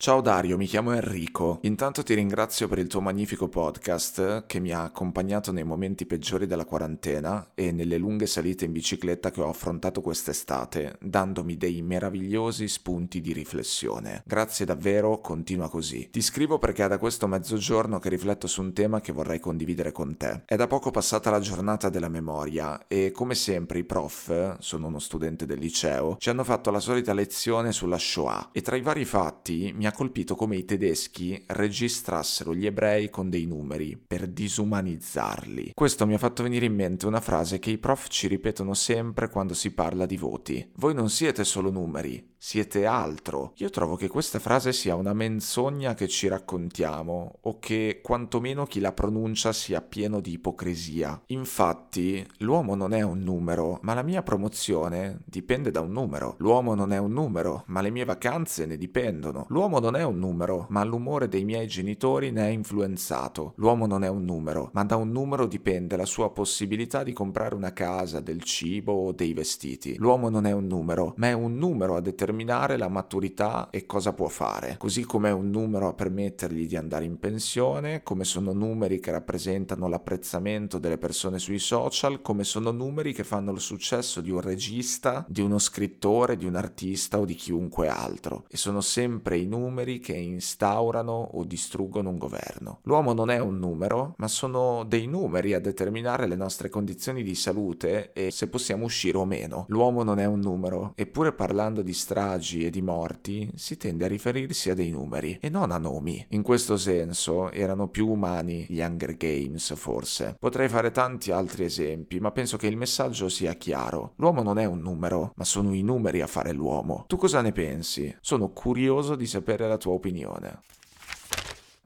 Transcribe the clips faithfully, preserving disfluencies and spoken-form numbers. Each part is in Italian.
Ciao Dario, mi chiamo Enrico. Intanto ti ringrazio per il tuo magnifico podcast che mi ha accompagnato nei momenti peggiori della quarantena e nelle lunghe salite in bicicletta che ho affrontato quest'estate, dandomi dei meravigliosi spunti di riflessione. Grazie davvero, continua così. Ti scrivo perché è da questo mezzogiorno che rifletto su un tema che vorrei condividere con te. È da poco passata la giornata della memoria e, come sempre, i prof, sono uno studente del liceo, ci hanno fatto la solita lezione sulla Shoah e tra i vari fatti mi ha colpito come i tedeschi registrassero gli ebrei con dei numeri per disumanizzarli. Questo mi ha fatto venire in mente una frase che i prof ci ripetono sempre quando si parla di voti. Voi non siete solo numeri, siete altro. Io trovo che questa frase sia una menzogna che ci raccontiamo, o che quantomeno chi la pronuncia sia pieno di ipocrisia. Infatti, l'uomo non è un numero, ma la mia promozione dipende da un numero. L'uomo non è un numero, ma le mie vacanze ne dipendono. L'uomo non è un numero, ma l'umore dei miei genitori ne è influenzato. L'uomo non è un numero, ma da un numero dipende la sua possibilità di comprare una casa, del cibo o dei vestiti. L'uomo non è un numero, ma è un numero a determinare la maturità e cosa può fare. Così come è un numero a permettergli di andare in pensione, come sono numeri che rappresentano l'apprezzamento delle persone sui social, come sono numeri che fanno il successo di un regista, di uno scrittore, di un artista o di chiunque altro. E sono sempre i numeri numeri che instaurano o distruggono un governo. L'uomo non è un numero, ma sono dei numeri a determinare le nostre condizioni di salute e se possiamo uscire o meno. L'uomo non è un numero, eppure parlando di stragi e di morti si tende a riferirsi a dei numeri e non a nomi. In questo senso erano più umani gli Hunger Games, forse. Potrei fare tanti altri esempi, ma penso che il messaggio sia chiaro. L'uomo non è un numero, ma sono i numeri a fare l'uomo. Tu cosa ne pensi? Sono curioso di sapere la tua opinione.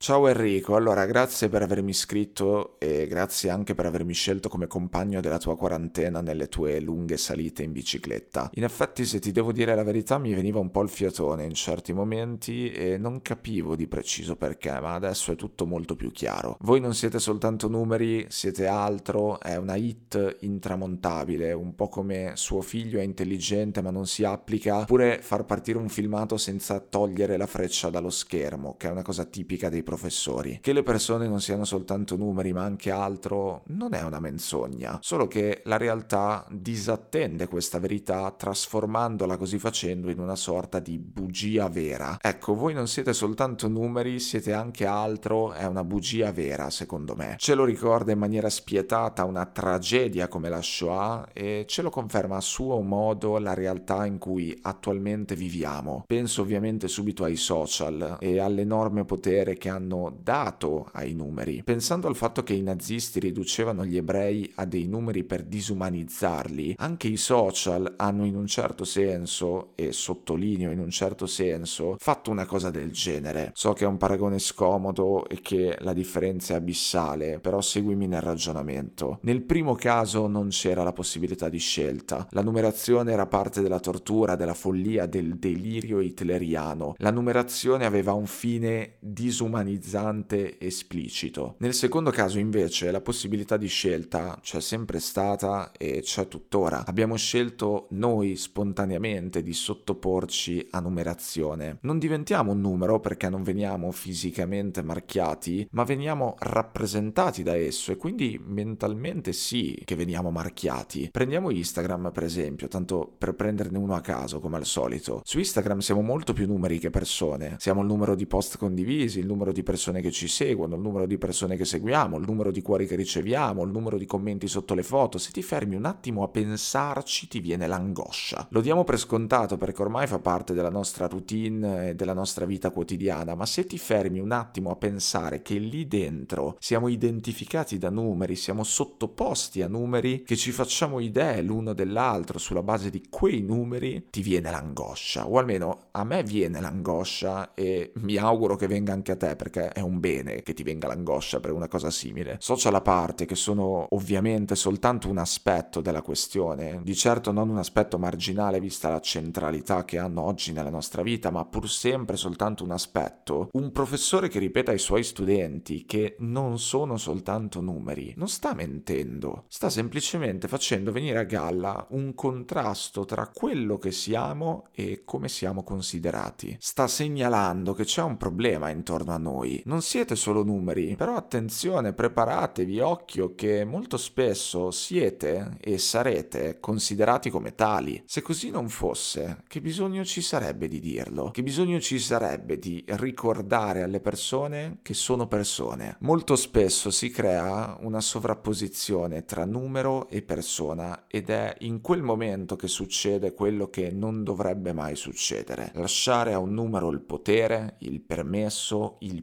Ciao Enrico, allora grazie per avermi iscritto e grazie anche per avermi scelto come compagno della tua quarantena nelle tue lunghe salite in bicicletta. In effetti, se ti devo dire la verità, mi veniva un po' il fiatone in certi momenti e non capivo di preciso perché, ma adesso è tutto molto più chiaro. Voi non siete soltanto numeri, siete altro, è una hit intramontabile, un po' come suo figlio è intelligente ma non si applica, oppure far partire un filmato senza togliere la freccia dallo schermo, che è una cosa tipica dei professori. Che le persone non siano soltanto numeri ma anche altro non è una menzogna, solo che la realtà disattende questa verità trasformandola così facendo in una sorta di bugia vera. Ecco, voi non siete soltanto numeri, siete anche altro, è una bugia vera secondo me. Ce lo ricorda in maniera spietata una tragedia come la Shoah e ce lo conferma a suo modo la realtà in cui attualmente viviamo. Penso ovviamente subito ai social e all'enorme potere che hanno dato ai numeri. Pensando al fatto che i nazisti riducevano gli ebrei a dei numeri per disumanizzarli, anche i social hanno in un certo senso, e sottolineo in un certo senso, fatto una cosa del genere. So che è un paragone scomodo e che la differenza è abissale, però seguimi nel ragionamento. Nel primo caso non c'era la possibilità di scelta. La numerazione era parte della tortura, della follia, del delirio hitleriano. La numerazione aveva un fine disumanizzante esplicito. Nel secondo caso invece la possibilità di scelta c'è sempre stata e c'è tuttora. Abbiamo scelto noi spontaneamente di sottoporci a numerazione. Non diventiamo un numero perché non veniamo fisicamente marchiati, ma veniamo rappresentati da esso e quindi mentalmente sì che veniamo marchiati. Prendiamo Instagram per esempio, tanto per prenderne uno a caso come al solito. Su Instagram siamo molto più numeri che persone. Siamo il numero di post condivisi, il numero di persone che ci seguono, il numero di persone che seguiamo, il numero di cuori che riceviamo, il numero di commenti sotto le foto. Se ti fermi un attimo a pensarci ti viene l'angoscia. Lo diamo per scontato perché ormai fa parte della nostra routine e della nostra vita quotidiana, ma se ti fermi un attimo a pensare che lì dentro siamo identificati da numeri, siamo sottoposti a numeri, che ci facciamo idee l'uno dell'altro sulla base di quei numeri, ti viene l'angoscia, o almeno a me viene l'angoscia e mi auguro che venga anche a te, perché è un bene che ti venga l'angoscia per una cosa simile. Social a parte, che sono ovviamente soltanto un aspetto della questione, di certo non un aspetto marginale vista la centralità che hanno oggi nella nostra vita, ma pur sempre soltanto un aspetto. Un professore che ripeta ai suoi studenti che non sono soltanto numeri, non sta mentendo, sta semplicemente facendo venire a galla un contrasto tra quello che siamo e come siamo considerati. Sta segnalando che c'è un problema intorno a noi. Non siete solo numeri, però attenzione, preparatevi, occhio, che molto spesso siete e sarete considerati come tali. Se così non fosse, che bisogno ci sarebbe di dirlo? Che bisogno ci sarebbe di ricordare alle persone che sono persone? Molto spesso si crea una sovrapposizione tra numero e persona ed è in quel momento che succede quello che non dovrebbe mai succedere. Lasciare a un numero il potere, il permesso, il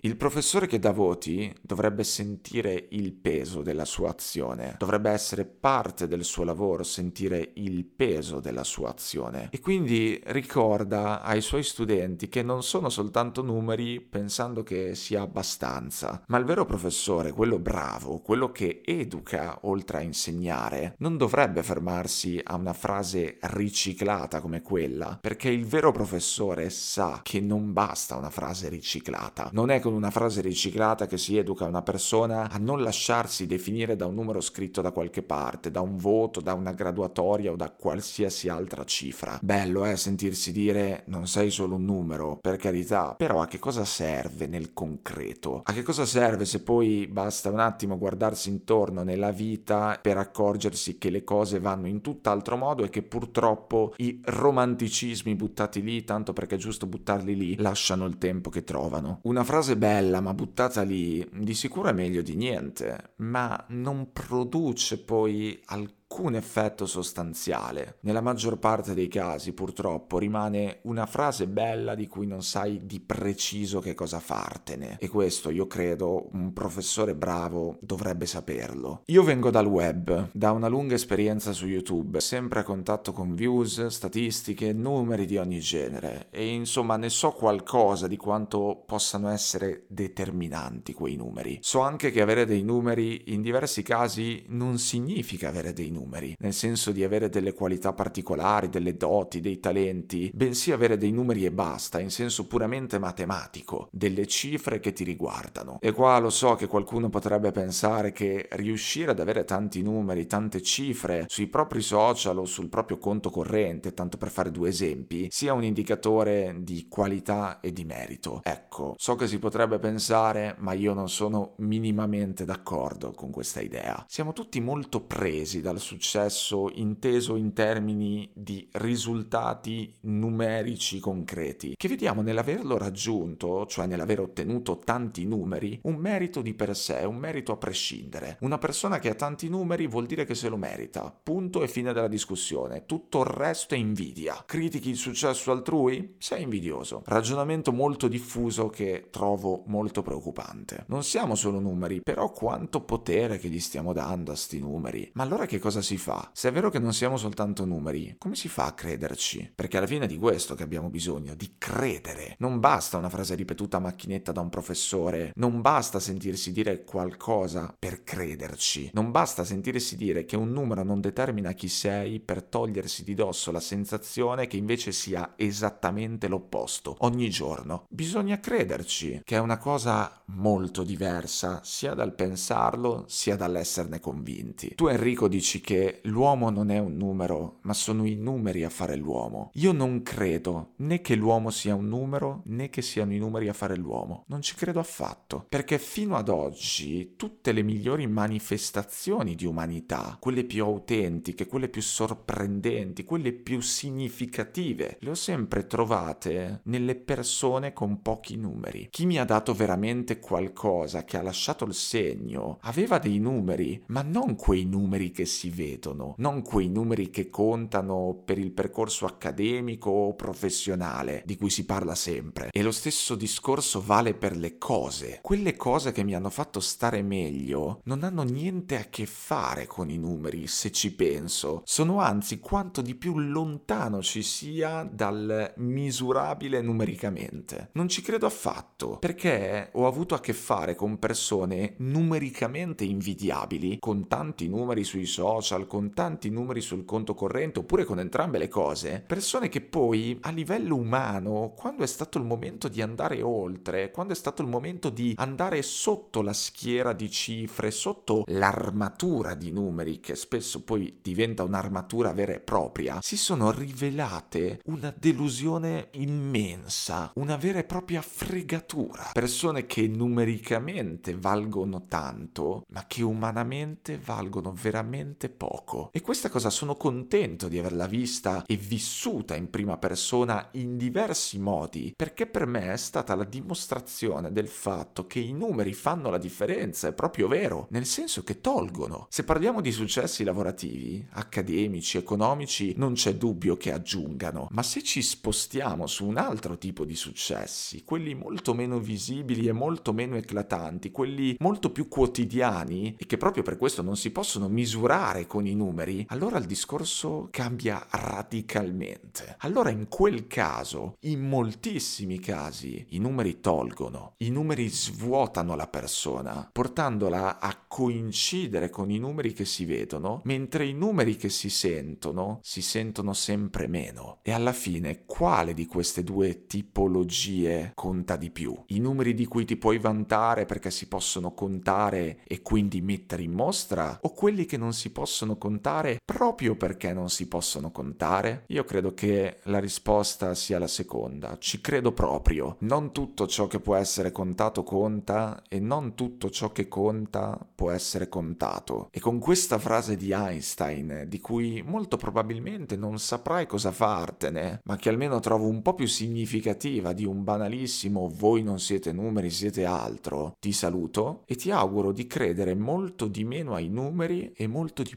Il professore che dà voti dovrebbe sentire il peso della sua azione, dovrebbe essere parte del suo lavoro sentire il peso della sua azione, e quindi ricorda ai suoi studenti che non sono soltanto numeri pensando che sia abbastanza, ma il vero professore, quello bravo, quello che educa oltre a insegnare, non dovrebbe fermarsi a una frase riciclata come quella, perché il vero professore sa che non basta una frase riciclata. Non è con una frase riciclata che si educa una persona a non lasciarsi definire da un numero scritto da qualche parte, da un voto, da una graduatoria o da qualsiasi altra cifra. Bello eh, sentirsi dire non sei solo un numero, per carità, però a che cosa serve nel concreto? A che cosa serve se poi basta un attimo guardarsi intorno nella vita per accorgersi che le cose vanno in tutt'altro modo e che purtroppo i romanticismi buttati lì, tanto perché è giusto buttarli lì, lasciano il tempo che trovano. Una frase bella ma buttata lì di sicuro è meglio di niente, ma non produce poi alcun alcun effetto sostanziale. Nella maggior parte dei casi, purtroppo, rimane una frase bella di cui non sai di preciso che cosa fartene. E questo, io credo, un professore bravo dovrebbe saperlo. Io vengo dal web, da una lunga esperienza su YouTube, sempre a contatto con views, statistiche, numeri di ogni genere, e insomma ne so qualcosa di quanto possano essere determinanti quei numeri. So anche che avere dei numeri in diversi casi non significa avere dei numeri. Numeri, nel senso di avere delle qualità particolari, delle doti, dei talenti, bensì avere dei numeri e basta, in senso puramente matematico, delle cifre che ti riguardano. E qua lo so che qualcuno potrebbe pensare che riuscire ad avere tanti numeri, tante cifre sui propri social o sul proprio conto corrente, tanto per fare due esempi, sia un indicatore di qualità e di merito. Ecco, so che si potrebbe pensare, ma io non sono minimamente d'accordo con questa idea. Siamo tutti molto presi dal successo inteso in termini di risultati numerici concreti, che vediamo nell'averlo raggiunto, cioè nell'aver ottenuto tanti numeri, un merito di per sé, un merito a prescindere. Una persona che ha tanti numeri vuol dire che se lo merita, punto e fine della discussione. Tutto il resto è invidia. Critichi il successo altrui? Sei invidioso. Ragionamento molto diffuso che trovo molto preoccupante. Non siamo solo numeri, però quanto potere che gli stiamo dando a sti numeri. Ma allora che cosa si fa? Se è vero che non siamo soltanto numeri, come si fa a crederci? Perché alla fine è di questo che abbiamo bisogno, di credere. Non basta una frase ripetuta a macchinetta da un professore, non basta sentirsi dire qualcosa per crederci, non basta sentirsi dire che un numero non determina chi sei per togliersi di dosso la sensazione che invece sia esattamente l'opposto, ogni giorno. Bisogna crederci, che è una cosa molto diversa, sia dal pensarlo, sia dall'esserne convinti. Tu, Enrico, dici che l'uomo non è un numero, ma sono i numeri a fare l'uomo. Io non credo né che l'uomo sia un numero, né che siano i numeri a fare l'uomo. Non ci credo affatto, perché fino ad oggi tutte le migliori manifestazioni di umanità, quelle più autentiche, quelle più sorprendenti, quelle più significative, le ho sempre trovate nelle persone con pochi numeri. Chi mi ha dato veramente qualcosa che ha lasciato il segno aveva dei numeri, ma non quei numeri che si vedono, non quei numeri che contano per il percorso accademico o professionale di cui si parla sempre. E lo stesso discorso vale per le cose. Quelle cose che mi hanno fatto stare meglio non hanno niente a che fare con i numeri, se ci penso. Sono anzi quanto di più lontano ci sia dal misurabile numericamente. Non ci credo affatto, perché ho avuto a che fare con persone numericamente invidiabili, con tanti numeri sui social, con tanti numeri sul conto corrente, oppure con entrambe le cose, persone che poi a livello umano, quando è stato il momento di andare oltre, quando è stato il momento di andare sotto la schiera di cifre, sotto l'armatura di numeri, che spesso poi diventa un'armatura vera e propria, si sono rivelate una delusione immensa, una vera e propria fregatura. Persone che numericamente valgono tanto, ma che umanamente valgono veramente poco. E questa cosa sono contento di averla vista e vissuta in prima persona in diversi modi, perché per me è stata la dimostrazione del fatto che i numeri fanno la differenza, è proprio vero, nel senso che tolgono. Se parliamo di successi lavorativi, accademici, economici, non c'è dubbio che aggiungano, ma se ci spostiamo su un altro tipo di successi, quelli molto meno visibili e molto meno eclatanti, quelli molto più quotidiani e che proprio per questo non si possono misurare con i numeri, allora il discorso cambia radicalmente. Allora in quel caso, in moltissimi casi, i numeri tolgono, i numeri svuotano la persona, portandola a coincidere con i numeri che si vedono, mentre i numeri che si sentono si sentono sempre meno. E alla fine, quale di queste due tipologie conta di più? I numeri di cui ti puoi vantare perché si possono contare e quindi mettere in mostra, o quelli che non si possono contare proprio perché non si possono contare? Io credo che la risposta sia la seconda. Ci credo proprio. Non tutto ciò che può essere contato conta e non tutto ciò che conta può essere contato. E con questa frase di Einstein, di cui molto probabilmente non saprai cosa fartene, ma che almeno trovo un po' più significativa di un banalissimo "voi non siete numeri, siete altro", ti saluto e ti auguro di credere molto di meno ai numeri e molto di